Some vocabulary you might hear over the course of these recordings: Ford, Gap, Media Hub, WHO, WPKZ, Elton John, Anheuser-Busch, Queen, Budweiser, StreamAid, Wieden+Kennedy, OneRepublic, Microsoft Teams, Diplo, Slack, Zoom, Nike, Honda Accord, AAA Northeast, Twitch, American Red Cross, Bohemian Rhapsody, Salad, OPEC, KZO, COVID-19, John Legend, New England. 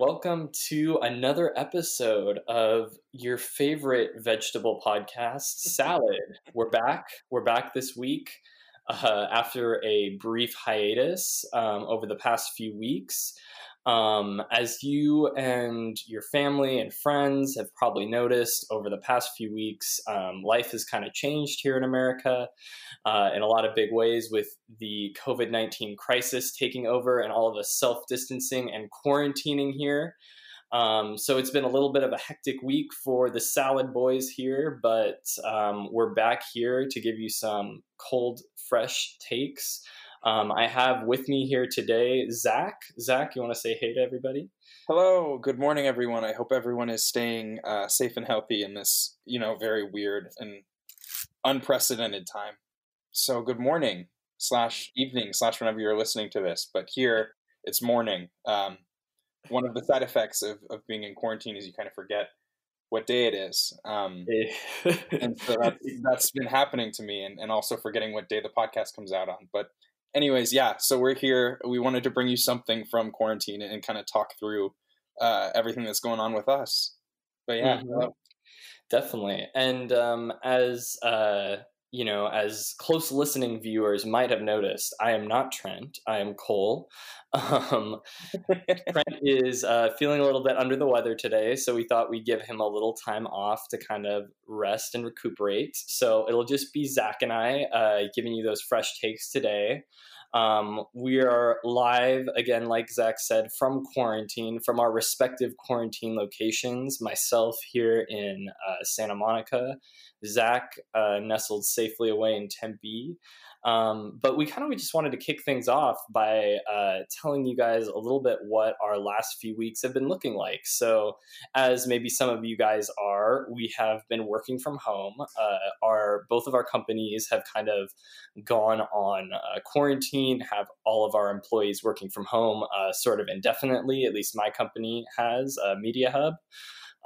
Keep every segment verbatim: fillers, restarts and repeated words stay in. Welcome to another episode of your favorite vegetable podcast, Salad. We're back. We're back this week uh, after a brief hiatus um, over the past few weeks. Um, as you and your family and friends have probably noticed over the past few weeks, um, life has kind of changed here in America uh, in a lot of big ways, with the COVID nineteen crisis taking over and all of us self-distancing and quarantining here. Um, so it's been a little bit of a hectic week for the Salad Boys here, but um, we're back here to give you some cold, fresh takes. Um, I have with me here today, Zach. Zach, you want to say hey to everybody? Hello. Good morning, everyone. I hope everyone is staying uh, safe and healthy in this, you know, very weird and unprecedented time. So good morning slash evening slash whenever you're listening to this. But here, it's morning. Um, one of the side effects of, of being in quarantine is you kind of forget what day it is. Um, and so that's, that's been happening to me, and, and also forgetting what day the podcast comes out on. But anyways, yeah, so we're here. We wanted to bring you something from quarantine and kind of talk through uh, everything that's going on with us. But yeah. Mm-hmm. Definitely. And um, as, uh, you know, as close listening viewers might have noticed, I am not Trent. I am Cole. Um, Trent is uh, feeling a little bit under the weather today, so we thought we'd give him a little time off to kind of rest and recuperate. So it'll just be Zach and I uh, giving you those fresh takes today. Um, we are live, again, like Zach said, from quarantine, from our respective quarantine locations. Myself here in uh, Santa Monica, Zach uh, nestled safely away in Tempe. Um, but we kind of we just wanted to kick things off by uh, telling you guys a little bit what our last few weeks have been looking like. So as maybe some of you guys are, we have been working from home. Uh, our both of our companies have kind of gone on uh, quarantine, have all of our employees working from home uh, sort of indefinitely. At least my company has, uh, Media Hub.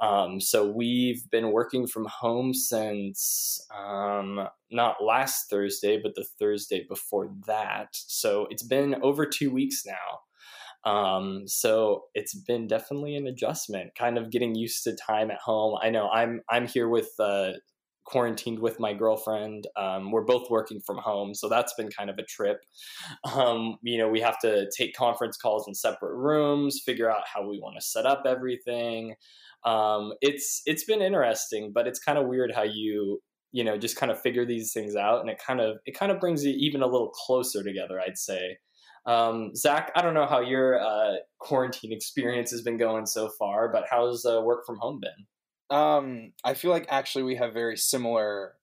Um, so we've been working from home since um, not last Thursday, but the Thursday before that. So it's been over two weeks now. Um, so it's been definitely an adjustment, kind of getting used to time at home. I know I'm I'm here with uh, quarantined with my girlfriend. Um, we're both working from home, so that's been kind of a trip. Um, you know, we have to take conference calls in separate rooms, figure out how we want to set up everything. Um, it's it's been interesting, but it's kind of weird how you you know just kind of figure these things out, and it kind of it kind of brings you even a little closer together, I'd say. Um, Zach, I don't know how your uh, quarantine experience has been going so far, but how's uh, work from home been? Um, I feel like actually we have very similar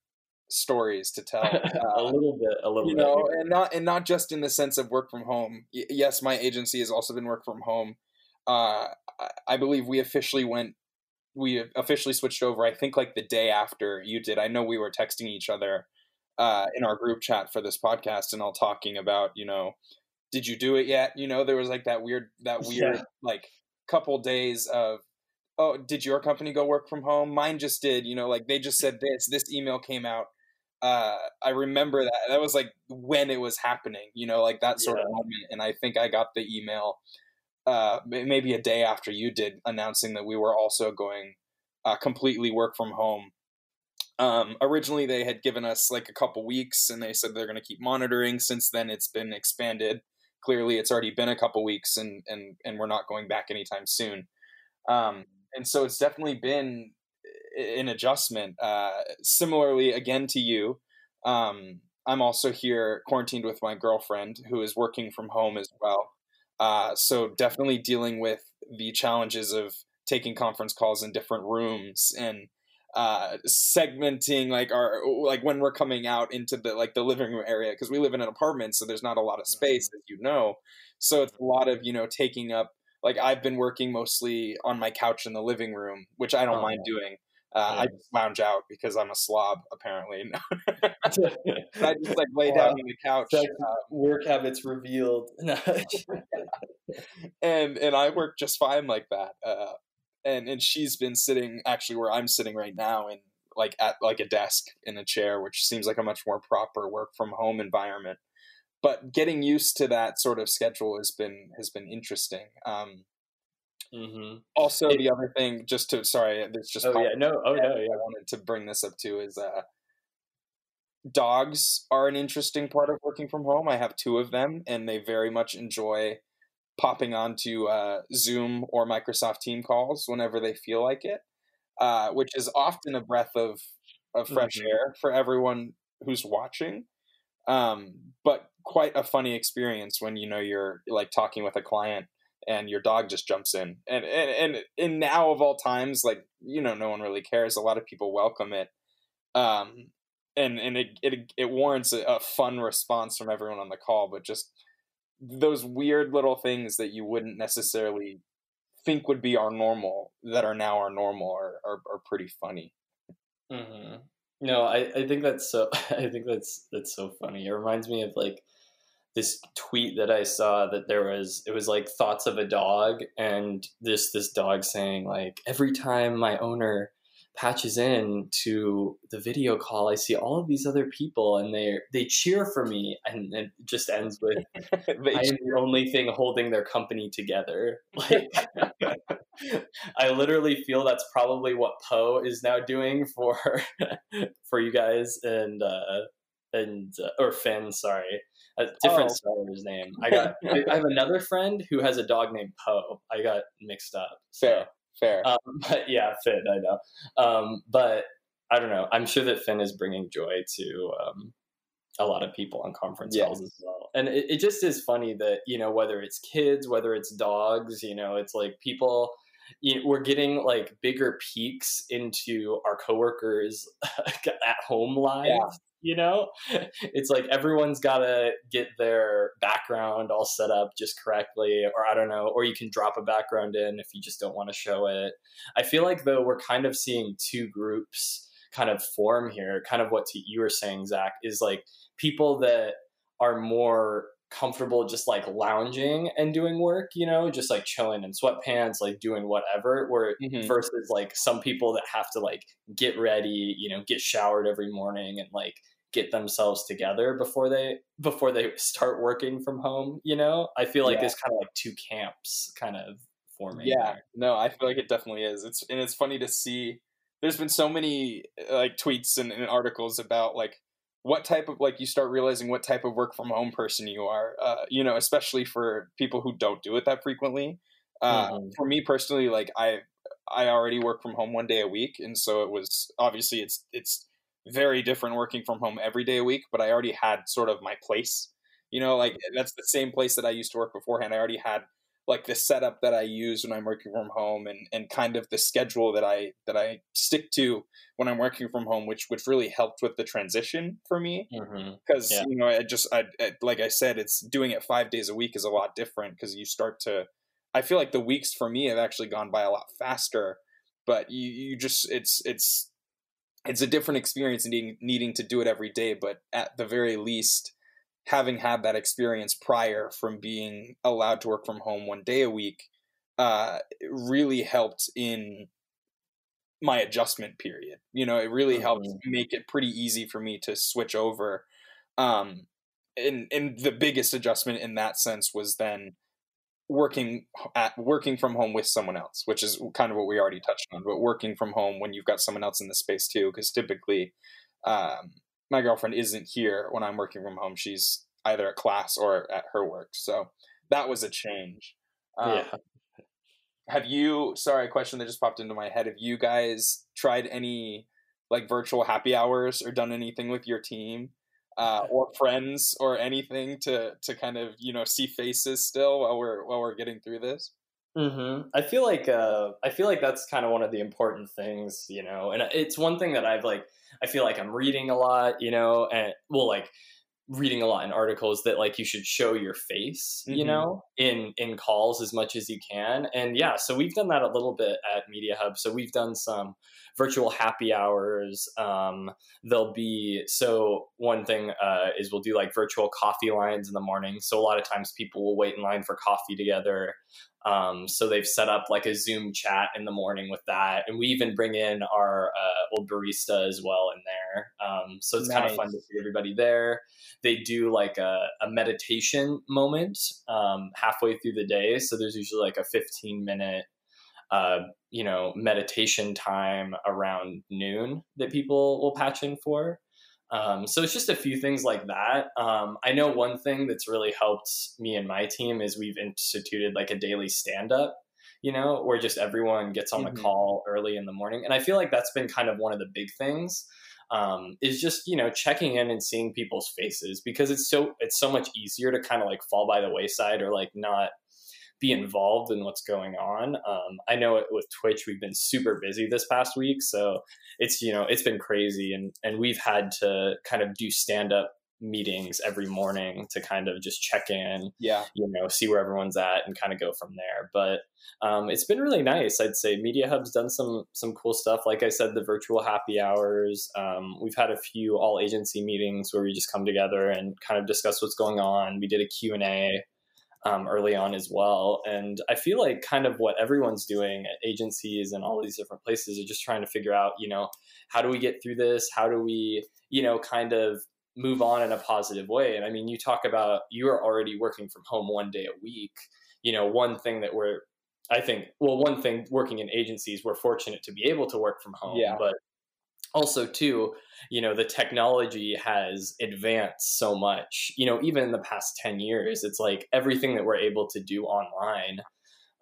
stories to tell. Uh, a little bit, a little you bit. You know, and not, and not just in the sense of work from home. Y- yes, my agency has also been work from home. Uh, I believe we officially went, we officially switched over, I think like the day after you did. I know we were texting each other uh, in our group chat for this podcast and all talking about, you know, did you do it yet? You know, there was like that weird, that weird, yeah. like couple days of, oh, did your company go work from home? Mine just did, you know, like they just said this, this email came out. Uh, I remember that. That was like when it was happening, you know, like that sort yeah. of moment. And I think I got the email uh, maybe a day after you did, announcing that we were also going uh, completely work from home. Um, originally, they had given us like a couple weeks and they said they're going to keep monitoring. Since then, it's been expanded. Clearly, it's already been a couple weeks and, and, and we're not going back anytime soon. Um, And so it's definitely been an adjustment. Uh, similarly, again to you, um, I'm also here quarantined with my girlfriend who is working from home as well. Uh, so definitely dealing with the challenges of taking conference calls in different rooms and uh, segmenting like our like when we're coming out into the like the living room area, because we live in an apartment, so there's not a lot of space, as you know. So it's a lot of you know taking up. Like I've been working mostly on my couch in the living room, which I don't oh, mind doing. Uh, yeah. I just lounge out because I'm a slob, apparently. I just like lay down uh, on the couch. Like uh, work habits revealed. and and I work just fine like that. Uh, and and she's been sitting actually where I'm sitting right now, and like at like a desk in a chair, which seems like a much more proper work from home environment. But getting used to that sort of schedule has been has been interesting. Um, Mm-hmm. Also, it, the other thing, just to sorry, it's just oh yeah, no, oh no, yeah. I wanted to bring this up too is uh, dogs are an interesting part of working from home. I have two of them, and they very much enjoy popping onto uh, Zoom or Microsoft Team calls whenever they feel like it, uh, which is often a breath of of fresh mm-hmm. air for everyone who's watching. Um, but quite a funny experience when, you know, you're like talking with a client and your dog just jumps in and, and, and, and now of all times, like, you know, no one really cares. A lot of people welcome it. Um, and, and it, it, it warrants a, a fun response from everyone on the call, but just those weird little things that you wouldn't necessarily think would be our normal that are now our normal are, are, are pretty funny. Mm-hmm. No, I, I think that's so I think that's that's so funny. It reminds me of like this tweet that I saw that there was it was like thoughts of a dog and this this dog saying like every time my owner patches in to the video call, I see all of these other people and they they cheer for me, and it just ends with I am the only thing holding their company together. Like I literally feel that's probably what Poe is now doing for for you guys and uh, and uh, or Finn. Sorry, a different oh. Starter's name. I got. I have another friend who has a dog named Poe. I got mixed up. So. Fair, fair. Um, but yeah, Finn. I know. Um, but I don't know. I'm sure that Finn is bringing joy to um, a lot of people on conference yes. calls as well. And it, it just is funny that, you know, whether it's kids, whether it's dogs, you know, it's like people. You know, we're getting like bigger peaks into our coworkers at home lives, yeah. you know, it's like everyone's got to get their background all set up just correctly, or I don't know, or you can drop a background in if you just don't want to show it. I feel like, though, we're kind of seeing two groups kind of form here, kind of what you were saying, Zach, is like people that are more comfortable just like lounging and doing work, you know, just like chilling in sweatpants, like doing whatever, where mm-hmm. versus like some people that have to like get ready, you know, get showered every morning and like get themselves together before they before they start working from home, you know. I feel like yeah. there's kind of like two camps kind of forming. Yeah, there. No, I feel like it definitely is. It's and it's funny to see. There's been so many like tweets and, and articles about like what type of like you start realizing what type of work from home person you are, uh, you know, especially for people who don't do it that frequently. Uh, mm-hmm. For me personally, like I, I already work from home one day a week. And so it was obviously it's, it's very different working from home every day a week, but I already had sort of my place, you know, like that's the same place that I used to work beforehand. I already had like the setup that I use when I'm working from home and, and kind of the schedule that I, that I stick to when I'm working from home, which, which really helped with the transition for me. Mm-hmm. Cause yeah. you know, I just, I, I, like I said, it's doing it five days a week is a lot different because you start to, I feel like the weeks for me have actually gone by a lot faster, but you, you just, it's, it's, it's a different experience and needing, needing to do it every day. But at the very least, having had that experience prior from being allowed to work from home one day a week, uh, it really helped in my adjustment period. You know, it really mm-hmm. helped make it pretty easy for me to switch over. Um, and, and the biggest adjustment in that sense was then working at working from home with someone else, which is kind of what we already touched on, but working from home when you've got someone else in the space too, because typically, um, my girlfriend isn't here when I'm working from home. She's either at class or at her work. So that was a change. Um, yeah. Have you, sorry, a question that just popped into my head. Have you guys tried any like virtual happy hours or done anything with your team uh, or friends or anything to, to kind of, you know, see faces still while we're, while we're getting through this? Mm-hmm. I feel like, uh, I feel like that's kind of one of the important things, you know, and it's one thing that I've like, I feel like I'm reading a lot, you know, and well, like reading a lot in articles that like you should show your face, you mm-hmm. know, in, in calls as much as you can. And yeah, so we've done that a little bit at Media Hub. So we've done some virtual happy hours. Um, there'll be, so one thing uh, is we'll do like virtual coffee lines in the morning. So a lot of times people will wait in line for coffee together. Um, so they've set up like a Zoom chat in the morning with that. And we even bring in our uh, old barista as well in there. Um, so it's nice. Kind of fun to see everybody there. They do like a, a meditation moment um, halfway through the day. So there's usually like a fifteen minute uh, you know, meditation time around noon that people will patch in for. Um, so it's just a few things like that. Um, I know one thing that's really helped me and my team is we've instituted like a daily stand-up, you know, where just everyone gets on mm-hmm. the call early in the morning. And I feel like that's been kind of one of the big things, um, is just, you know, checking in and seeing people's faces, because it's so, it's so much easier to kind of like fall by the wayside or like not be involved in what's going on. Um, I know with Twitch, we've been super busy this past week. So it's, you know, it's been crazy. And, and we've had to kind of do stand-up meetings every morning to kind of just check in, yeah, you know, see where everyone's at and kind of go from there. But um, it's been really nice. I'd say Media Hub's done some, some cool stuff. Like I said, the virtual happy hours. Um, we've had a few all agency meetings where we just come together and kind of discuss what's going on. We did a Q and A Um, early on as well. And I feel like kind of what everyone's doing at agencies and all these different places are just trying to figure out, you know, how do we get through this? How do we, you know, kind of move on in a positive way? And I mean, you talk about, you are already working from home one day a week. You know, one thing that we're, I think, well, one thing working in agencies, we're fortunate to be able to work from home, yeah. but also too, you know, the technology has advanced so much, you know, even in the past ten years, it's like everything that we're able to do online,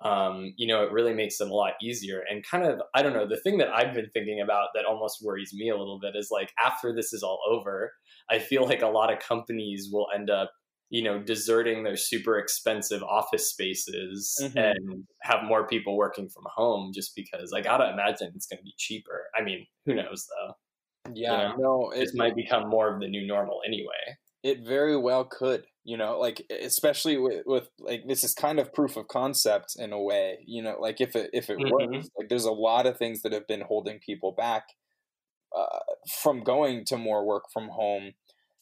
um, you know, it really makes it a lot easier. And kind of, I don't know, the thing that I've been thinking about that almost worries me a little bit is like, after this is all over, I feel like a lot of companies will end up, you know, deserting their super expensive office spaces mm-hmm. and have more people working from home, just because I gotta imagine it's going to be cheaper. I mean, who knows though? Yeah, you know, no, it might become more of the new normal anyway. It very well could, you know, like, especially with, with like, this is kind of proof of concept in a way, you know, like if it, if it mm-hmm. works, like there's a lot of things that have been holding people back uh, from going to more work from home.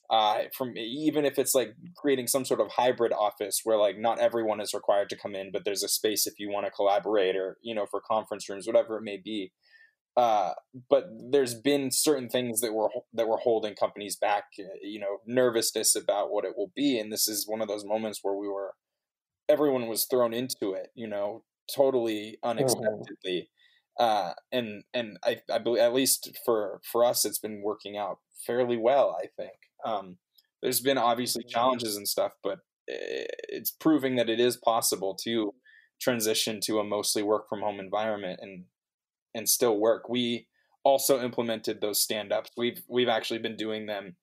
Uh, from even if it's like creating some sort of hybrid office where like not everyone is required to come in, but there's a space if you want to collaborate or, you know, for conference rooms, whatever it may be. Uh, but there's been certain things that were that were holding companies back, you know, nervousness about what it will be. And this is one of those moments where we were, everyone was thrown into it, you know, totally unexpectedly. Uh, and and I, I believe at least for, for us, it's been working out fairly well, I think. Um, there's been obviously challenges and stuff, but it's proving that it is possible to transition to a mostly work from home environment and, and still work. We also implemented those stand-ups. We've, we've actually been doing them,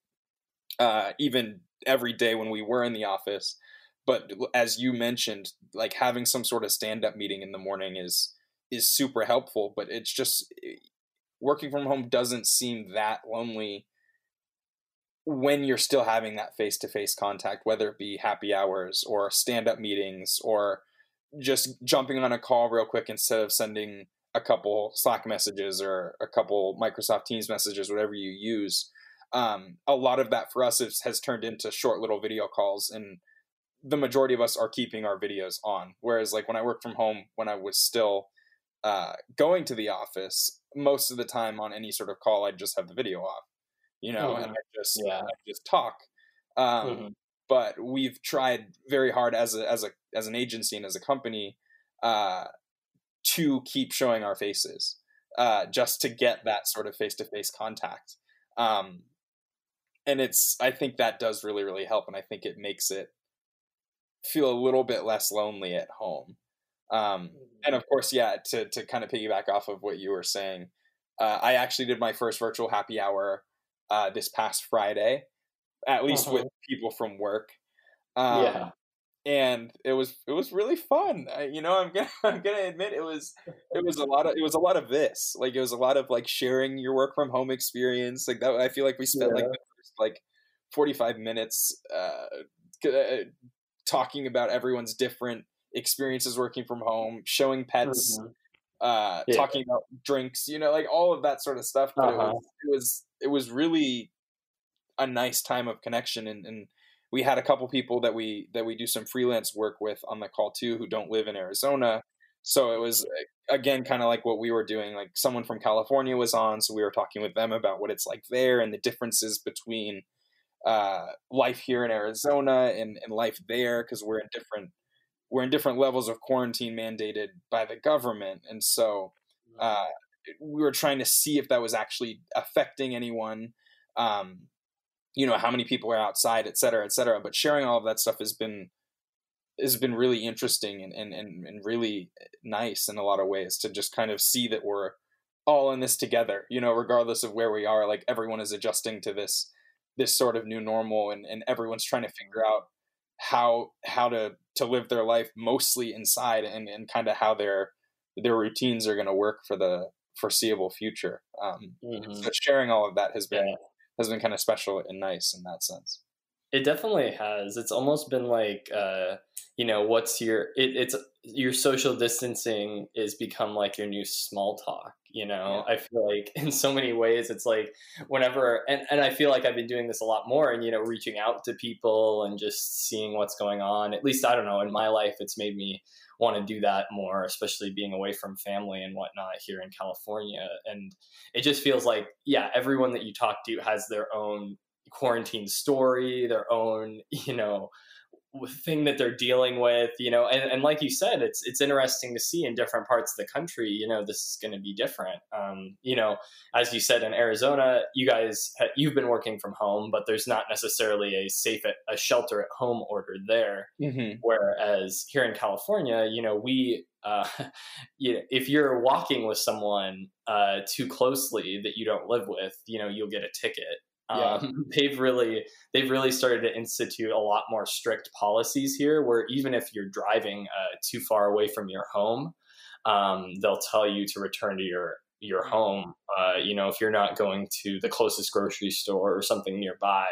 uh, even every day when we were in the office, but as you mentioned, like having some sort of stand-up meeting in the morning is, is super helpful, but it's just working from home doesn't seem that lonely when you're still having that face-to-face contact, whether it be happy hours or stand-up meetings or just jumping on a call real quick instead of sending a couple Slack messages or a couple Microsoft Teams messages, whatever you use. Um, a lot of that for us is, has turned into short little video calls, and the majority of us are keeping our videos on. Whereas like when I worked from home, when I was still uh, going to the office, most of the time on any sort of call, I'd just have the video off. You know, mm-hmm. and I just yeah. I just talk. Um, mm-hmm. But we've tried very hard as a as a as an agency and as a company uh, to keep showing our faces, uh, just to get that sort of face to face contact. Um, and it's I think that does really really help, and I think it makes it feel a little bit less lonely at home. Um, and of course, yeah, to to kind of piggyback off of what you were saying, uh, I actually did my first virtual happy hour Uh, this past Friday, at least uh-huh. with people from work, um, yeah. and it was it was really fun. I, you know, I'm gonna I'm gonna admit it was it was a lot of it was a lot of this. Like it was a lot of like sharing your work from home experience. Like that, I feel like we spent yeah. like the first, like forty-five minutes uh, talking about everyone's different experiences working from home, showing pets, mm-hmm. uh, yeah. talking about drinks. You know, like all of that sort of stuff. But uh-huh. it was. It was It was really a nice time of connection, and, and we had a couple people that we that we do some freelance work with on the call too, who don't live in Arizona. So it was again kind of like what we were doing. Like someone from California was on, so we were talking with them about what it's like there and the differences between uh, life here in Arizona and, and life there, because we're in different we're in different levels of quarantine mandated by the government. And so uh, we were trying to see if that was actually affecting anyone, um, you know, how many people are outside, et cetera, et cetera. But sharing all of that stuff has been has been really interesting and, and, and, and really nice in a lot of ways to just kind of see that we're all in this together, you know, regardless of where we are, like everyone is adjusting to this, this sort of new normal, and, and everyone's trying to figure out how, how to, to live their life mostly inside, and, and kind of how their, their routines are going to work for the foreseeable future. Um, mm-hmm. So sharing all of that has been, yeah. has been kind of special and nice in that sense. It definitely has. It's almost been like, uh, you know, what's your, it, it's your social distancing is become like your new small talk, you know, yeah. I feel like in so many ways, it's like whenever, and, and I feel like I've been doing this a lot more and, you know, reaching out to people and just seeing what's going on. At least, I don't know, in my life, it's made me want to do that more, especially being away from family and whatnot here in California. And it just feels like, yeah, everyone that you talk to has their own quarantine story, their own, you know, thing that they're dealing with, you know, and, and like you said, it's it's interesting to see in different parts of the country, you know, this is going to be different. Um, you know, as you said, in Arizona, you guys, ha- you've been working from home, but there's not necessarily a safe, at, a shelter at home order there. Mm-hmm. Whereas here in California, you know, we, uh, you know, if you're walking with someone uh, too closely that you don't live with, you know, you'll get a ticket. Yeah. Um, they've really, they've really started to institute a lot more strict policies here, where even if you're driving uh, too far away from your home, um, they'll tell you to return to your, your home. Uh, you know, if you're not going to the closest grocery store or something nearby,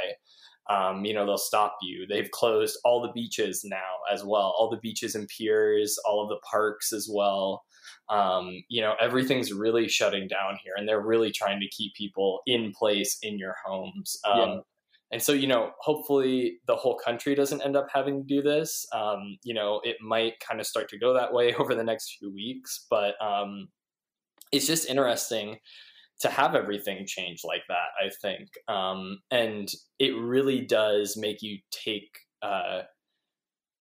um, you know, they'll stop you. They've closed all the beaches now as well, all the beaches and piers, all of the parks as well. Um, you know, everything's really shutting down here, and they're really trying to keep people in place in your homes. Um, yeah. And so, you know, hopefully the whole country doesn't end up having to do this. Um, you know, it might kind of start to go that way over the next few weeks, but um, it's just interesting to have everything change like that, I think. Um, and it really does make you take, uh,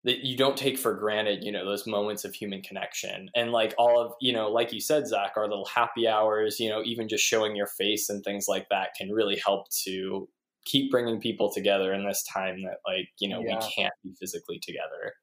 that you don't take for granted, you know, those moments of human connection. And like all of, you know, like you said, Zach, our little happy hours, you know, even just showing your face and things like that can really help to keep bringing people together in this time that, like, you know, yeah. we can't be physically together.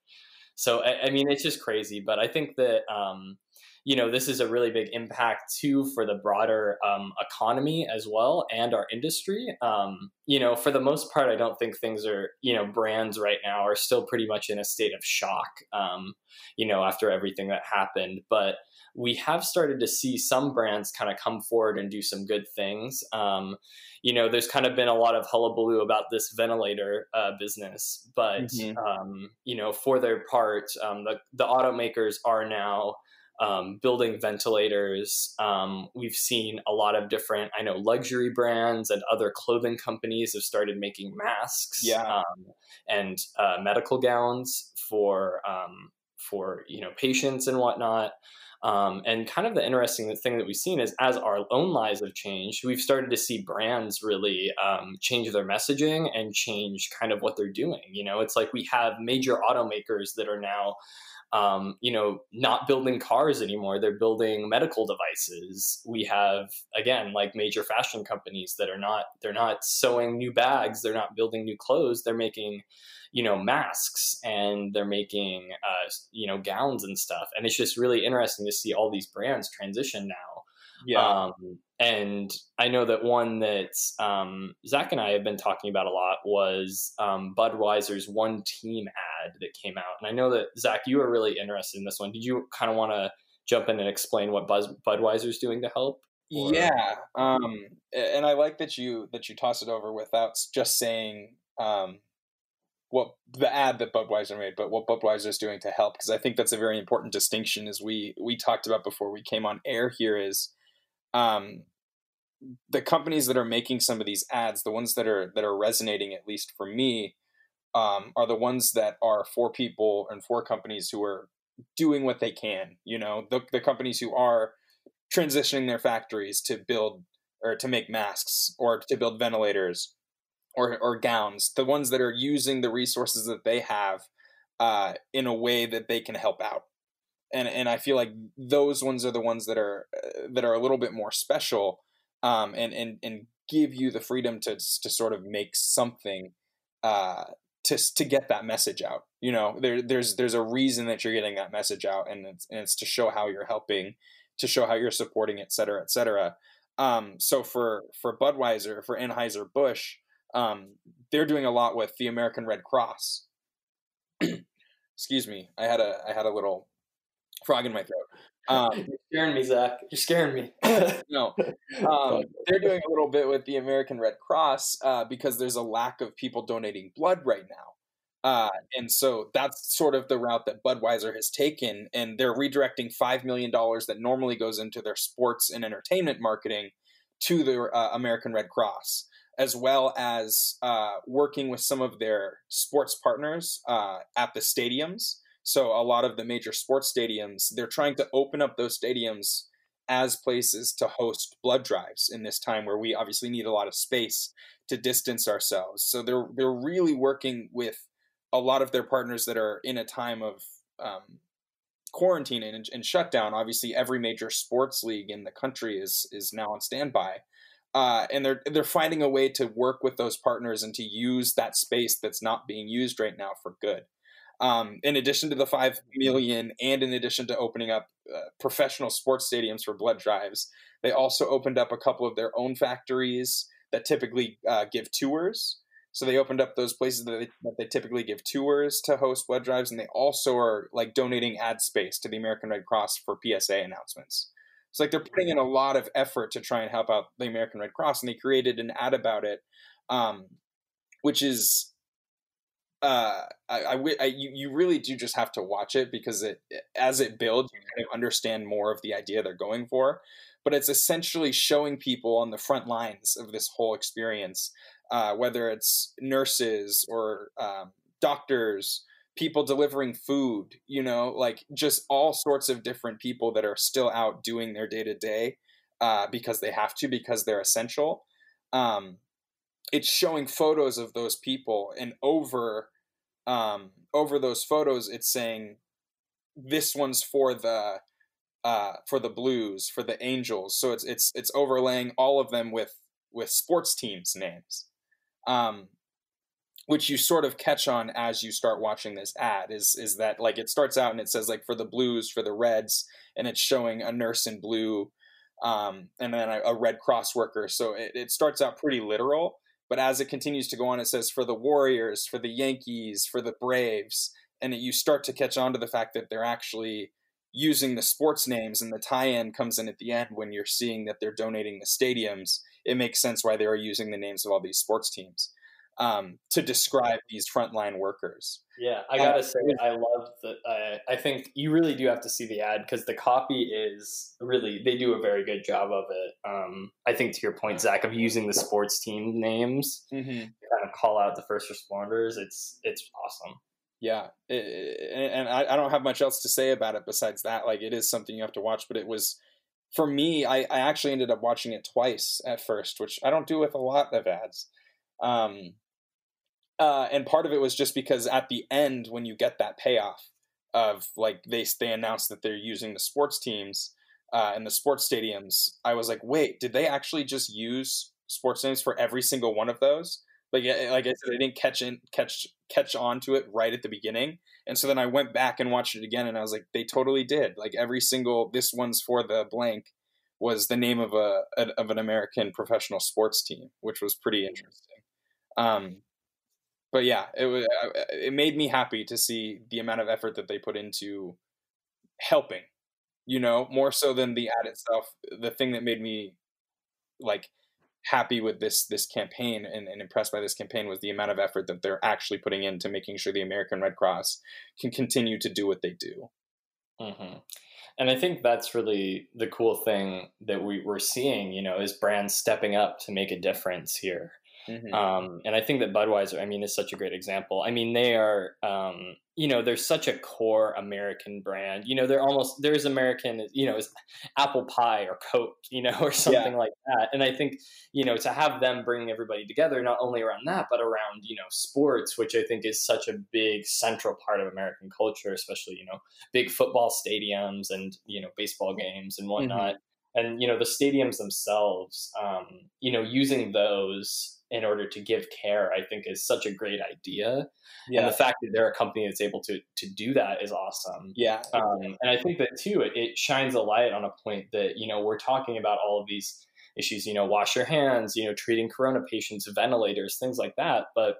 So, I, I mean, it's just crazy, but I think that, um, you know, this is a really big impact too for the broader um, economy as well, and our industry. Um, you know, for the most part, I don't think things are, you know, brands right now are still pretty much in a state of shock, um, you know, after everything that happened. But we have started to see some brands kind of come forward and do some good things. Um, you know, there's kind of been a lot of hullabaloo about this ventilator uh, business, but, mm-hmm. um, you know, for their part, um, the, the automakers are now Um, building ventilators. Um, we've seen a lot of different, I know, luxury brands and other clothing companies have started making masks, yeah. um, and uh, medical gowns for um, for you know, patients and whatnot. Um, and kind of the interesting thing that we've seen is, as our own lives have changed, we've started to see brands really um, change their messaging and change kind of what they're doing. You know, it's like we have major automakers that are now, um, you know, not building cars anymore. They're building medical devices. We have, again, like major fashion companies that are not, they're not sewing new bags. They're not building new clothes. They're making, you know, masks, and they're making, uh, you know, gowns and stuff. And it's just really interesting to see all these brands transition now. Yeah. Um, and I know that one that um, Zach and I have been talking about a lot was um, Budweiser's One Team ad that came out. And I know that, Zach, you were really interested in this one. Did you kind of want to jump in and explain what Buzz, Budweiser's doing to help? Or... Yeah. Um, and I like that you that you toss it over without just saying um, what the ad that Budweiser made, but what Budweiser is doing to help, because I think that's a very important distinction, as we, we talked about before we came on air here, is um the companies that are making some of these ads, the ones that are that are resonating, at least for me, um are the ones that are for people and for companies who are doing what they can, you know, the, the companies who are transitioning their factories to build or to make masks or to build ventilators or or gowns, the ones that are using the resources that they have uh, in a way that they can help out. And and I feel like those ones are the ones that are uh, that are a little bit more special, um, and and and give you the freedom to to sort of make something uh, to to get that message out. You know, there there's there's a reason that you're getting that message out, and it's and it's to show how you're helping, to show how you're supporting, et cetera, et cetera. Um, so for for Budweiser, for Anheuser-Busch, um, they're doing a lot with the American Red Cross. Excuse me, I had a I had a little. frog in my throat. Um, You're scaring me, Zach. You're scaring me. No. Um, they're doing a little bit with the American Red Cross uh, because there's a lack of people donating blood right now. Uh, and so that's sort of the route that Budweiser has taken. And they're redirecting five million dollars that normally goes into their sports and entertainment marketing to the uh, American Red Cross, as well as uh, working with some of their sports partners uh, at the stadiums. So a lot of the major sports stadiums, they're trying to open up those stadiums as places to host blood drives in this time where we obviously need a lot of space to distance ourselves. So they're they're really working with a lot of their partners that are in a time of um, quarantine and, and shutdown. Obviously, every major sports league in the country is is now on standby, uh, and they're they're finding a way to work with those partners and to use that space that's not being used right now for good. Um, in addition to the five million dollars and in addition to opening up uh, professional sports stadiums for blood drives, they also opened up a couple of their own factories that typically uh, give tours. So they opened up those places that they, that they typically give tours to host blood drives. And they also are like donating ad space to the American Red Cross for P S A announcements. So like they're putting in a lot of effort to try and help out the American Red Cross. And they created an ad about it, um, which is... Uh, I, I, I, you, you really do just have to watch it because it, as it builds, you kind of understand more of the idea they're going for, but it's essentially showing people on the front lines of this whole experience, uh, whether it's nurses or, um, doctors, people delivering food, you know, like just all sorts of different people that are still out doing their day to day, uh, because they have to, because they're essential. Um, it's showing photos of those people, and over, Um, over those photos, it's saying this one's for the uh, for the Blues, for the Angels. So it's it's it's overlaying all of them with with sports teams names, um, which you sort of catch on as you start watching this ad. Is is that like it starts out and it says like for the Blues, for the Reds, and it's showing a nurse in blue, um, and then a, a Red Cross worker. So it, it starts out pretty literal. But as it continues to go on, it says for the Warriors, for the Yankees, for the Braves, and you start to catch on to the fact that they're actually using the sports names, and the tie-in comes in at the end when you're seeing that they're donating the stadiums. It makes sense why they are using the names of all these sports teams um, to describe these frontline workers. Yeah, I gotta um, say, I love the. Uh, I think you really do have to see the ad because the copy is really, they do a very good job of it. Um, I think to your point, Zach, of using the sports team names mm-hmm. to kind of call out the first responders. It's it's awesome. Yeah, it, and I, I don't have much else to say about it besides that. Like, it is something you have to watch, but it was for me. I, I actually ended up watching it twice at first, which I don't do with a lot of ads. Um, Uh, and part of it was just because at the end, when you get that payoff of like they they announced that they're using the sports teams uh, and the sports stadiums, I was like, wait, did they actually just use sports names for every single one of those? Like, like I said, I didn't catch in, catch catch on to it right at the beginning, and so then I went back and watched it again, and I was like, they totally did. Like every single this one's for the blank was the name of a of an American professional sports team, which was pretty interesting. Um, But yeah, it was, it made me happy to see the amount of effort that they put into helping, you know, more so than the ad itself. The thing that made me like happy with this this campaign and, and impressed by this campaign was the amount of effort that they're actually putting into making sure the American Red Cross can continue to do what they do. Mm-hmm. And I think that's really the cool thing that we, we're seeing, you know, is brands stepping up to make a difference here. Mm-hmm. Um, and I think that Budweiser, I mean, is such a great example. I mean, they are, um, you know, they're such a core American brand. You know, they're almost, there's American, you know, is apple pie or Coke, you know, or something yeah. like that. And I think, you know, to have them bring everybody together, not only around that, but around, you know, sports, which I think is such a big central part of American culture, especially, you know, big football stadiums and, you know, baseball games and whatnot. Mm-hmm. And, you know, the stadiums themselves, um, you know, using those in order to give care, I think is such a great idea. Yeah. And the fact that they're a company that's able to to do that is awesome. Yeah. Um, and I think that, too, it, it shines a light on a point that, you know, we're talking about all of these issues, you know, wash your hands, you know, treating corona patients, ventilators, things like that. But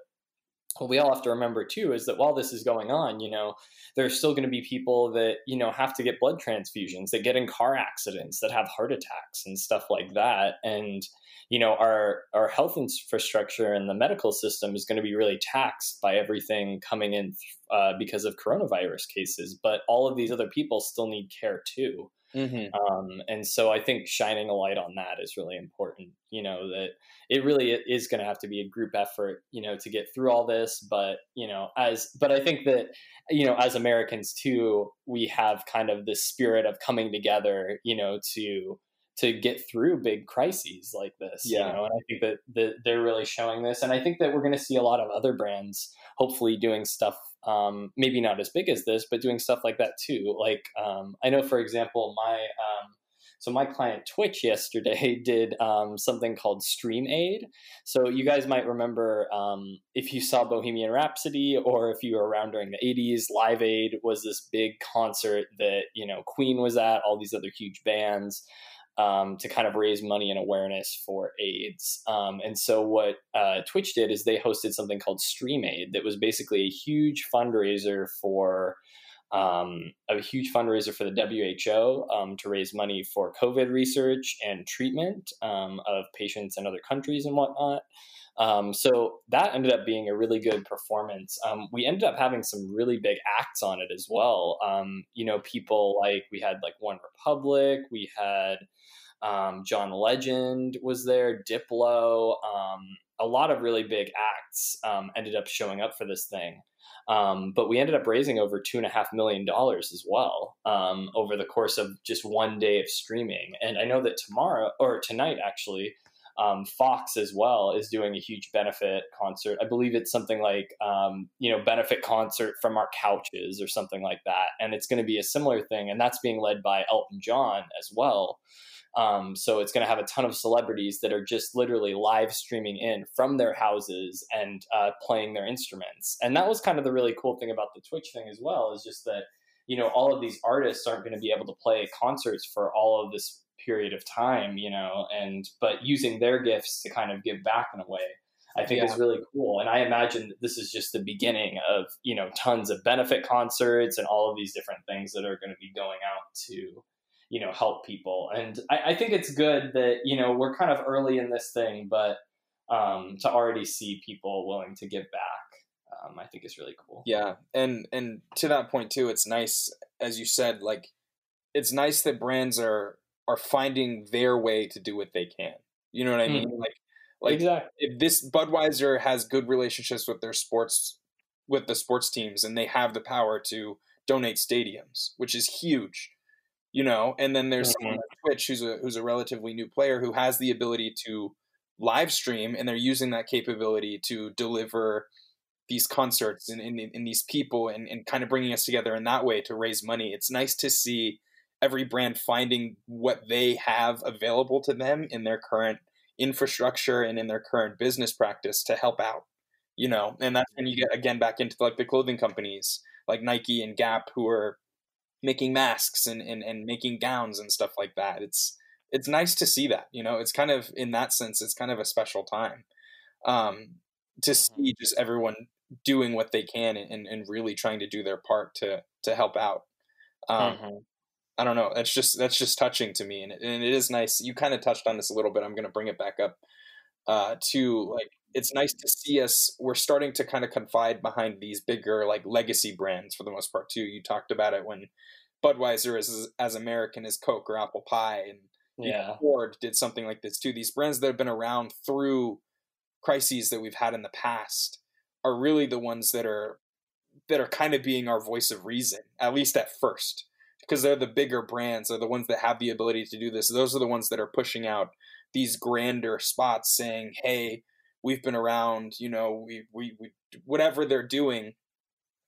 what we all have to remember, too, is that while this is going on, you know, there's still going to be people that, you know, have to get blood transfusions, that get in car accidents, that have heart attacks and stuff like that. And, you know, our our health infrastructure and the medical system is going to be really taxed by everything coming in uh, because of coronavirus cases. But all of these other people still need care, too. Mm-hmm. Um, and so I think shining a light on that is really important, you know, that it really is going to have to be a group effort, you know, to get through all this. But, you know, as, but I think that, you know, as Americans too, we have kind of this spirit of coming together, you know, to, to get through big crises like this, yeah. you know, and I think that, that they're really showing this. And I think that we're going to see a lot of other brands, hopefully doing stuff, um, maybe not as big as this, but doing stuff like that too. Like, um, I know, for example, my, um, so my client Twitch yesterday did, um, something called StreamAid. So you guys might remember, um, if you saw Bohemian Rhapsody or if you were around during the eighties, Live Aid was this big concert that, you know, Queen was at, all these other huge bands. Um, to kind of raise money and awareness for AIDS. Um, and so what uh, Twitch did is they hosted something called StreamAid that was basically a huge fundraiser for um, a huge fundraiser for the W H O um, to raise money for COVID research and treatment um, of patients in other countries and whatnot. Um, so that ended up being a really good performance. Um, we ended up having some really big acts on it as well. Um, you know, people like we had like OneRepublic, we had um, John Legend was there, Diplo, um, a lot of really big acts um, ended up showing up for this thing. Um, but we ended up raising over two and a half million dollars as well um, over the course of just one day of streaming. And I know that tomorrow or tonight actually. Um, Fox as well is doing a huge benefit concert. I believe it's something like, um, you know, benefit concert from our couches or something like that. And it's going to be a similar thing. And that's being led by Elton John as well. Um, so it's going to have a ton of celebrities that are just literally live streaming in from their houses and uh, playing their instruments. And that was kind of the really cool thing about the Twitch thing as well, is just that, you know, all of these artists aren't going to be able to play concerts for all of this period of time, you know, and but using their gifts to kind of give back in a way, I think yeah. is really cool. And I imagine that this is just the beginning of, you know, tons of benefit concerts and all of these different things that are going to be going out to, you know, help people. And I, I think it's good that, you know, we're kind of early in this thing, but um, to already see people willing to give back, um, I think is really cool. Yeah. And, and to that point too, it's nice, as you said, like, it's nice that brands are, are finding their way to do what they can. You know what I mean? Mm. Like, like exactly. If this Budweiser has good relationships with their sports, with the sports teams, and they have the power to donate stadiums, which is huge, you know? And then there's mm-hmm. someone like Twitch who's a, who's a relatively new player who has the ability to live stream, and they're using that capability to deliver these concerts and in, in, in these people and, and kind of bringing us together in that way to raise money. It's nice to see every brand finding what they have available to them in their current infrastructure and in their current business practice to help out, you know, and that's when you get again back into like the clothing companies like Nike and Gap who are making masks and, and, and making gowns and stuff like that. It's, it's nice to see that, you know, it's kind of in that sense, it's kind of a special time um, to see just everyone doing what they can and, and really trying to do their part to, to help out. Um, mm-hmm. I don't know. That's just, that's just touching to me. And it, and it is nice. You kind of touched on this a little bit. I'm going to bring it back up uh, to like, it's nice to see us. We're starting to kind of confide behind these bigger, like legacy brands for the most part too. You talked about it when Budweiser is as American as Coke or apple pie, and yeah. Ford did something like this too. These brands that have been around through crises that we've had in the past are really the ones that are that are kind of being our voice of reason, at least at first, because they're the bigger brands, they're the ones that have the ability to do this. Those are the ones that are pushing out these grander spots saying, hey, we've been around, you know, we, we, we whatever they're doing,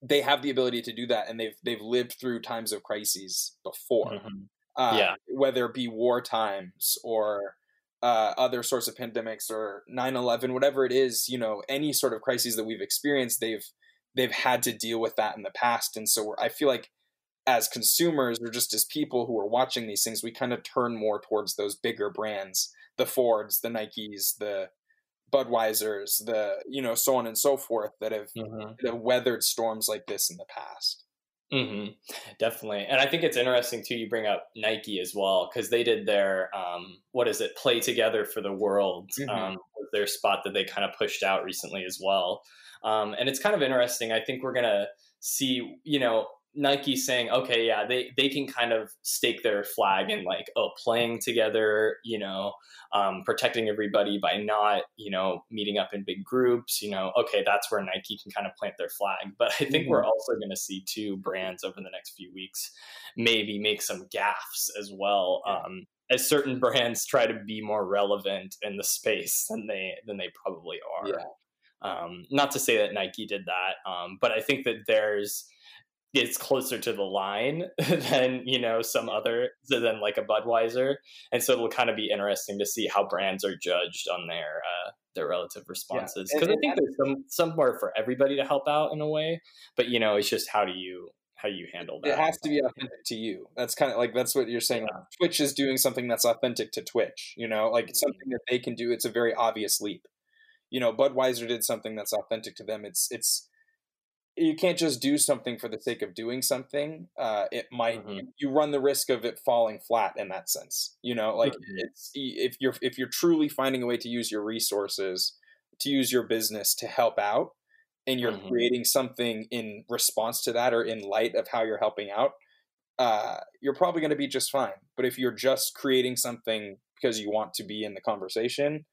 they have the ability to do that. And they've, they've lived through times of crises before, mm-hmm. uh, yeah. whether it be war times or uh, other sorts of pandemics or nine eleven, whatever it is, you know, any sort of crises that we've experienced, they've, they've had to deal with that in the past. And so we're, I feel like as consumers or just as people who are watching these things, we kind of turn more towards those bigger brands, the Fords, the Nikes, the Budweisers, the, you know, so on and so forth that have, mm-hmm. that have weathered storms like this in the past. Mm-hmm. Definitely. And I think it's interesting too, you bring up Nike as well, because they did their, um, what is it, Play Together for the World, mm-hmm. um, was their spot that they kind of pushed out recently as well. Um, and it's kind of interesting. I think we're going to see, you know, Nike saying, okay, yeah, they, they can kind of stake their flag in like, oh, playing together, you know, um, protecting everybody by not, you know, meeting up in big groups, you know, okay, that's where Nike can kind of plant their flag. But I think mm-hmm. we're also going to see two brands over the next few weeks, maybe make some gaffes as well, um, as certain brands try to be more relevant in the space than they, than they probably are. Yeah. Um, not to say that Nike did that, um, but I think that there's, it's closer to the line than, you know, some other, than like a Budweiser. And so it'll kind of be interesting to see how brands are judged on their, uh, their relative responses. Yeah. Cause I think there's some, somewhere for everybody to help out in a way, but you know, it's just, how do you, how do you handle that? It has to be authentic to you. That's kind of like, that's what you're saying. Yeah. Twitch is doing something that's authentic to Twitch, you know, like it's something that they can do. It's a very obvious leap. You know, Budweiser did something that's authentic to them. It's, it's, you can't just do something for the sake of doing something. Uh, it might, mm-hmm. you run the risk of it falling flat in that sense, you know, like mm-hmm. it's, if you're, if you're truly finding a way to use your resources, to use your business to help out, and you're mm-hmm. creating something in response to that or in light of how you're helping out, uh, you're probably going to be just fine. But if you're just creating something because you want to be in the conversation,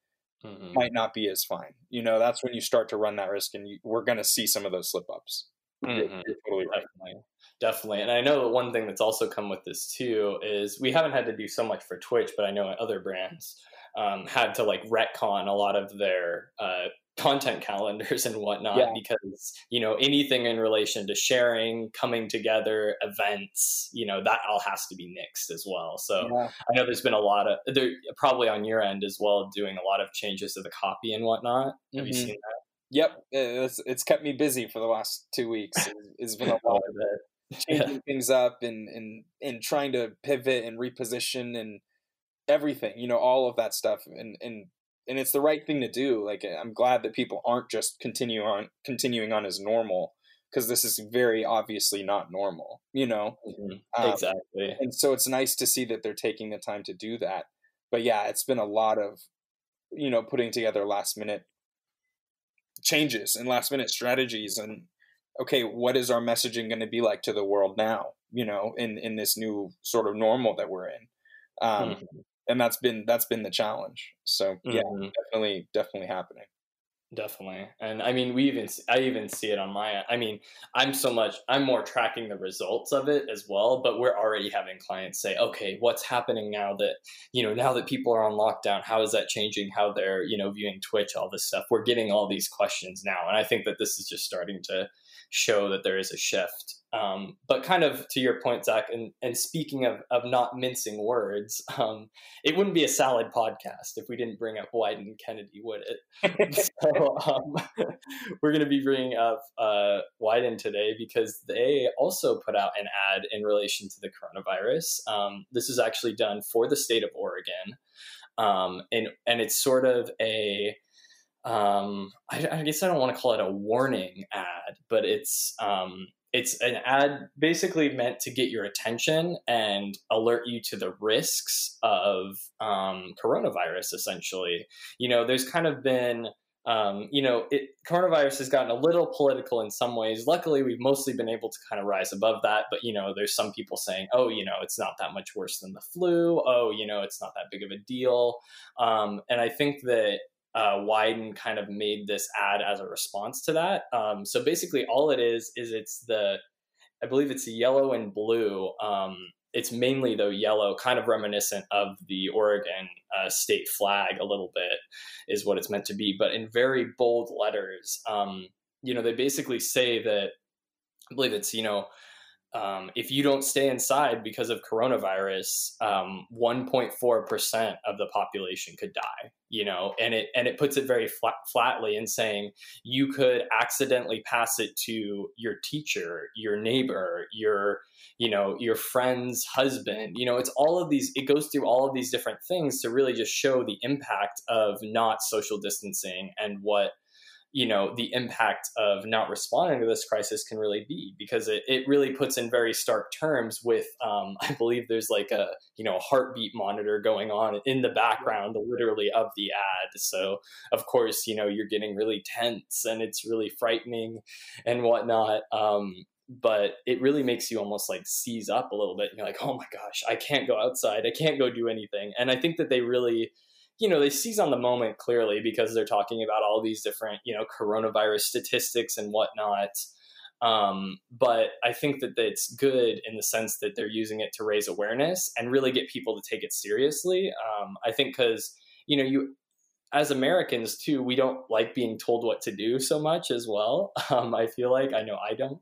Mm-hmm. might not be as fine. You know, that's when you start to run that risk, and you, we're going to see some of those slip ups. Mm-hmm. You're totally right. Definitely. Definitely. And I know one thing that's also come with this too is we haven't had to do so much for Twitch, but I know other brands um, had to like retcon a lot of their uh, content calendars and whatnot, yeah. because, you know, anything in relation to sharing, coming together, events, you know, that all has to be nixed as well. So yeah. I know there's been a lot of, there probably on your end as well, doing a lot of changes to the copy and whatnot. Mm-hmm. Have you seen that? Yep. It's, it's kept me busy for the last two weeks. It's, it's been a lot of it. Changing yeah. things up and, and, and trying to pivot and reposition and everything, you know, all of that stuff. And, and, And it's the right thing to do. Like, I'm glad that people aren't just continue on, continuing on as normal, because this is very obviously not normal, you know? Mm-hmm. Um, exactly. And so it's nice to see that they're taking the time to do that. But yeah, it's been a lot of, you know, putting together last minute changes and last minute strategies and, okay, what is our messaging going to be like to the world now, you know, in, in this new sort of normal that we're in? Um, mm-hmm. And that's been, that's been the challenge. So yeah, mm-hmm. definitely, definitely happening. Definitely. And I mean, we even, I even see it on my, I mean, I'm so much, I'm more tracking the results of it as well, but we're already having clients say, okay, what's happening now that, you know, now that people are on lockdown, how is that changing how they're, you know, viewing Twitch, all this stuff? We're getting all these questions now. And I think that this is just starting to show that there is a shift. Um, but kind of to your point, Zach, and, and speaking of, of not mincing words, um, it wouldn't be a Salad podcast if we didn't bring up Wieden+Kennedy, would it? so um, we're going to be bringing up uh, Wieden today because they also put out an ad in relation to the coronavirus. Um, this is actually done for the state of Oregon. Um, and, and it's sort of a... Um, I, I guess I don't want to call it a warning ad, but it's, um, it's an ad basically meant to get your attention and alert you to the risks of, um, coronavirus, essentially. You know, there's kind of been, um, you know, it, coronavirus has gotten a little political in some ways. Luckily, we've mostly been able to kind of rise above that. But, you know, there's some people saying, oh, you know, it's not that much worse than the flu. Oh, you know, it's not that big of a deal. Um, and I think that uh, Wieden kind of made this ad as a response to that. Um, so basically all it is, is it's the, I believe it's yellow and blue. Um, it's mainly though yellow, kind of reminiscent of the Oregon uh, state flag a little bit is what it's meant to be, but in very bold letters. Um, you know, they basically say that, I believe it's, you know, Um, if you don't stay inside because of coronavirus, um, one point four percent of the population could die, you know, and it and it puts it very flat, flatly in saying you could accidentally pass it to your teacher, your neighbor, your, you know, your friend's husband. You know, it's all of these, it goes through all of these different things to really just show the impact of not social distancing and what, you know, the impact of not responding to this crisis can really be, because it, it really puts in very stark terms with, um, I believe there's like a, you know, heartbeat monitor going on in the background, literally, of the ad. So of course, you know, you're getting really tense and it's really frightening and whatnot. Um, but it really makes you almost like seize up a little bit. And you're like, oh my gosh, I can't go outside. I can't go do anything. And I think that they really, you know, they seize on the moment clearly because they're talking about all these different, you know, coronavirus statistics and whatnot. Um, but I think that it's good in the sense that they're using it to raise awareness and really get people to take it seriously. Um, I think because, you know, you as Americans, too, we don't like being told what to do so much as well. Um, I feel like I know I don't.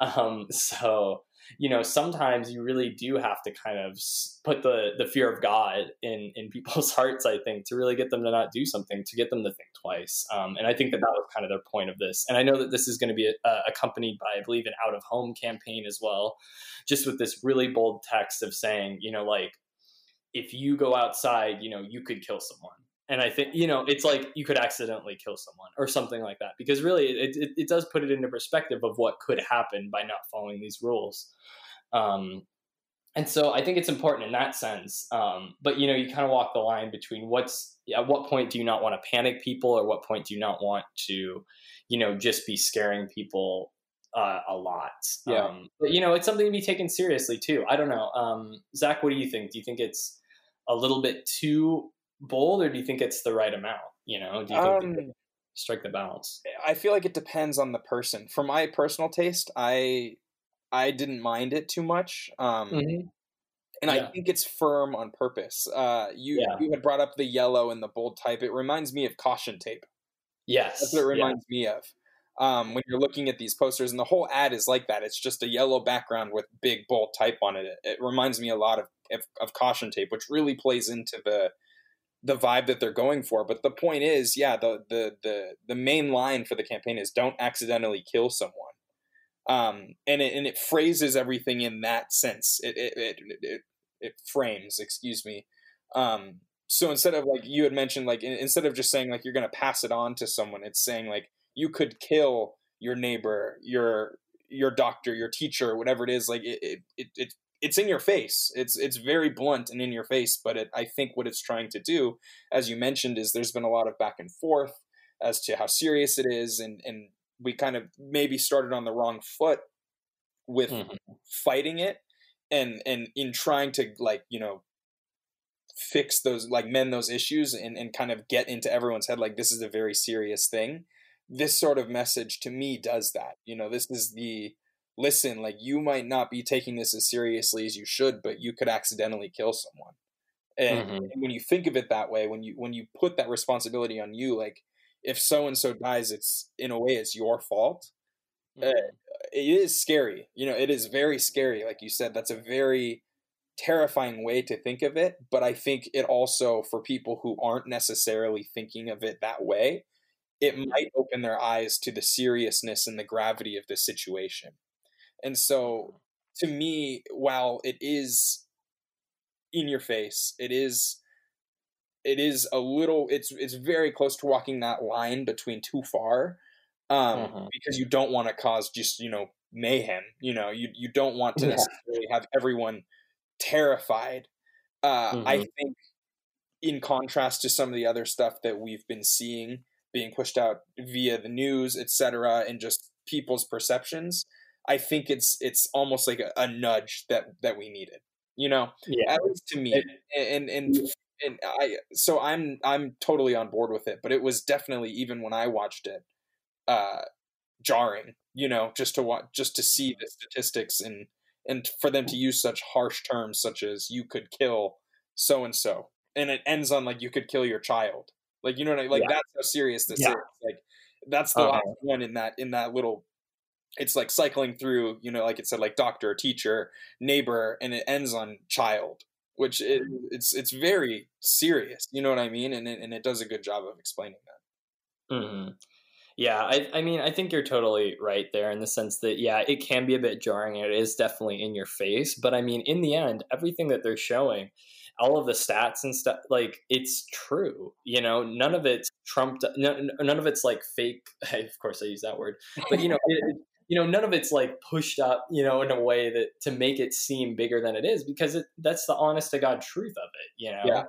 Um, so you know, sometimes you really do have to kind of put the, the fear of God in, in people's hearts, I think, to really get them to not do something, to get them to think twice. Um, and I think that that was kind of their point of this. And I know that this is going to be uh, accompanied by, I believe, an out-of-home campaign as well, just with this really bold text of saying, you know, like, if you go outside, you know, you could kill someone. And I think, you know, it's like you could accidentally kill someone or something like that, because really it, it, it does put it into perspective of what could happen by not following these rules. Um, and so I think it's important in that sense. Um, but, you know, you kind of walk the line between what's, at what point do you not want to panic people, or what point do you not want to, you know, just be scaring people uh, a lot. Yeah. Um, but, you know, it's something to be taken seriously, too. I don't know. Um, Zach, what do you think? Do you think it's a little bit too bold, or do you think it's the right amount? You know, do you think um, they strike the balance? I feel like it depends on the person. For my personal taste, I I didn't mind it too much, um, mm-hmm. and yeah. I think it's firm on purpose. Uh, you yeah. you had brought up the yellow and the bold type. It reminds me of caution tape. Yes, that's what it reminds yeah. me of. Um, when you're looking at these posters, and the whole ad is like that. It's just a yellow background with big bold type on it. It, it reminds me a lot of, of of caution tape, which really plays into the. the vibe that they're going for. But the point is, yeah, the, the, the, the main line for the campaign is don't accidentally kill someone. Um, and it, and it phrases everything in that sense. It, it, it, it, it frames, excuse me. Um, so instead of like, you had mentioned, like, instead of just saying like, you're going to pass it on to someone, it's saying like, you could kill your neighbor, your, your doctor, your teacher, whatever it is. Like it, it, it, it It's in your face. It's it's very blunt and in your face, but it, I think what it's trying to do, as you mentioned, is there's been a lot of back and forth as to how serious it is, and, and we kind of maybe started on the wrong foot with mm-hmm. fighting it and and in trying to, like, you know, fix those, like, mend those issues and, and kind of get into everyone's head like this is a very serious thing. This sort of message to me does that. You know, this is the listen, like, you might not be taking this as seriously as you should, but you could accidentally kill someone. And, mm-hmm. and when you think of it that way, when you when you put that responsibility on you, like, if so and so dies, it's in a way it's your fault. Mm-hmm. Uh, it is scary, you know. It is very scary, like you said. That's a very terrifying way to think of it. But I think it also, for people who aren't necessarily thinking of it that way, it might open their eyes to the seriousness and the gravity of the situation. And so to me, while it is in your face, it is, it is a little, it's, it's very close to walking that line between too far, um, mm-hmm. because you don't want to cause just, you know, mayhem, you know, you, you don't want to yeah. necessarily have everyone terrified. Uh, mm-hmm. I think in contrast to some of the other stuff that we've been seeing being pushed out via the news, et cetera, and just people's perceptions, I think it's it's almost like a, a nudge that, that we needed, you know, yeah. at least to me. It, and and and I so I'm I'm totally on board with it, but it was definitely, even when I watched it, uh, jarring, you know, just to watch, just to see the statistics and and for them to use such harsh terms such as "you could kill so and so," and it ends on like "you could kill your child," like, you know what I mean? Like yeah. that's how serious this yeah. is. Like that's the uh-huh. last one in that in that little. It's like cycling through, you know, like it said, like doctor, teacher, neighbor, and it ends on child, which it, it's it's very serious. You know what I mean? And it, and it does a good job of explaining that. Mm-hmm. Yeah, I, I mean, I think you're totally right there in the sense that, yeah, it can be a bit jarring. It is definitely in your face. But I mean, in the end, everything that they're showing, all of the stats and stuff, like, it's true, you know, none of it's trumped. No, none of it's like fake. Of course, I use that word. But, you know, it, you know, none of it's like pushed up, you know, in a way that to make it seem bigger than it is, because it, that's the honest to God truth of it, you know? Yeah.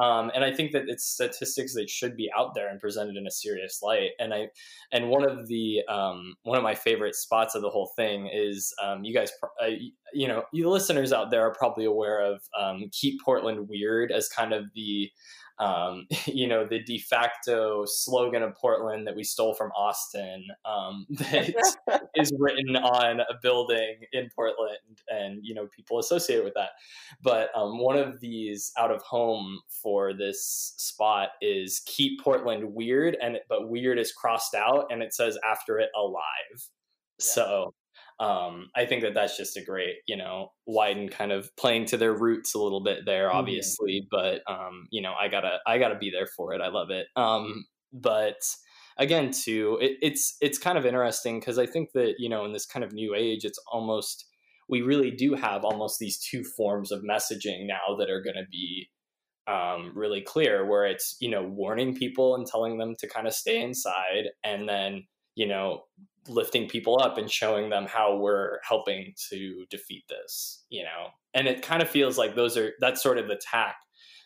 Um, and I think that it's statistics that should be out there and presented in a serious light. And I, and one of the, um, one of my favorite spots of the whole thing is, um, you guys, uh, you know, you listeners out there are probably aware of, um, Keep Portland Weird as kind of the, um, you know, the de facto slogan of Portland that we stole from Austin, um, that is written on a building in Portland and, you know, people associated with that. But, um, one of these out of home for this spot is Keep Portland Weird. And, but weird is crossed out and it says after it alive. Yeah. So, um, I think that that's just a great, you know, Wieden kind of playing to their roots a little bit there, obviously, mm-hmm. but, um, you know, I gotta, I gotta be there for it. I love it. Um, but again, too, it, it's, it's kind of interesting because I think that, you know, in this kind of new age, it's almost, we really do have almost these two forms of messaging now that are going to be, um, really clear, where it's, you know, warning people and telling them to kind of stay inside, and then, you know, lifting people up and showing them how we're helping to defeat this, you know? And it kind of feels like those are, that's sort of the tack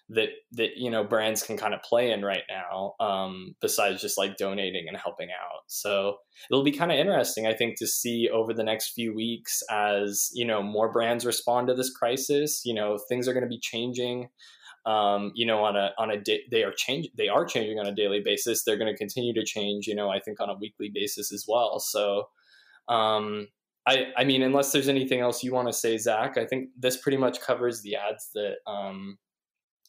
that, that, you know, brands can kind of play in right now, um, besides just like donating and helping out. So it'll be kind of interesting, I think, to see over the next few weeks as, you know, more brands respond to this crisis. You know, things are going to be changing. Um, you know, on a, on a day, they are change, they are changing on a daily basis. They're going to continue to change, you know, I think on a weekly basis as well. So, um, I, I mean, unless there's anything else you want to say, Zach, I think this pretty much covers the ads that, um,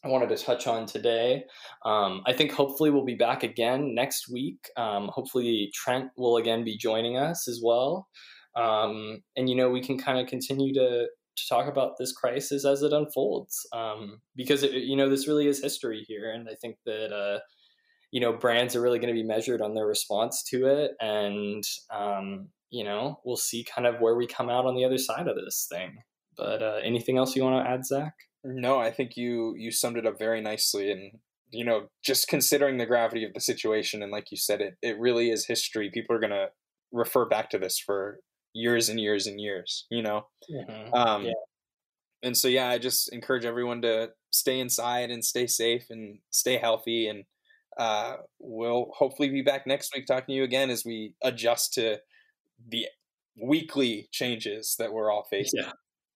I wanted to touch on today. Um, I think hopefully we'll be back again next week. Um, hopefully Trent will again be joining us as well. Um, and, you know, we can kind of continue to, to talk about this crisis as it unfolds, um, because, it, you know, this really is history here. And I think that, uh, you know, brands are really going to be measured on their response to it. And, um, you know, we'll see kind of where we come out on the other side of this thing. But uh, anything else you want to add, Zach? No, I think you, you summed it up very nicely. And, you know, just considering the gravity of the situation, and like you said, it, it really is history. People are going to refer back to this for years and years and years, you know? Mm-hmm. Um, yeah. And so, yeah, I just encourage everyone to stay inside and stay safe and stay healthy. And uh, we'll hopefully be back next week talking to you again as we adjust to the weekly changes that we're all facing. Yeah.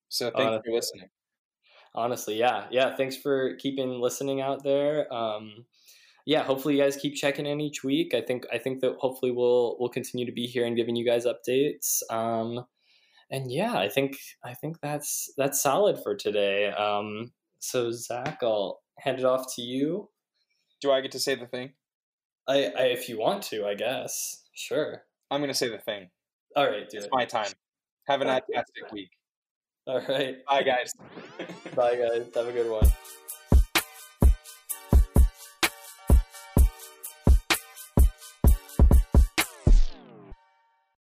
So thank you for listening. Honestly. Yeah. Yeah. Thanks for keeping listening out there. Um, yeah, hopefully you guys keep checking in each week. I think I think that hopefully we'll we'll continue to be here and giving you guys updates. Um, and yeah, I think I think that's that's solid for today. Um, so Zach, I'll hand it off to you. Do I get to say the thing? I, I if you want to, I guess. Sure. I'm gonna say the thing. All right, do it. It's my time. Have an fantastic week. All right. Bye guys. Bye guys. Have a good one.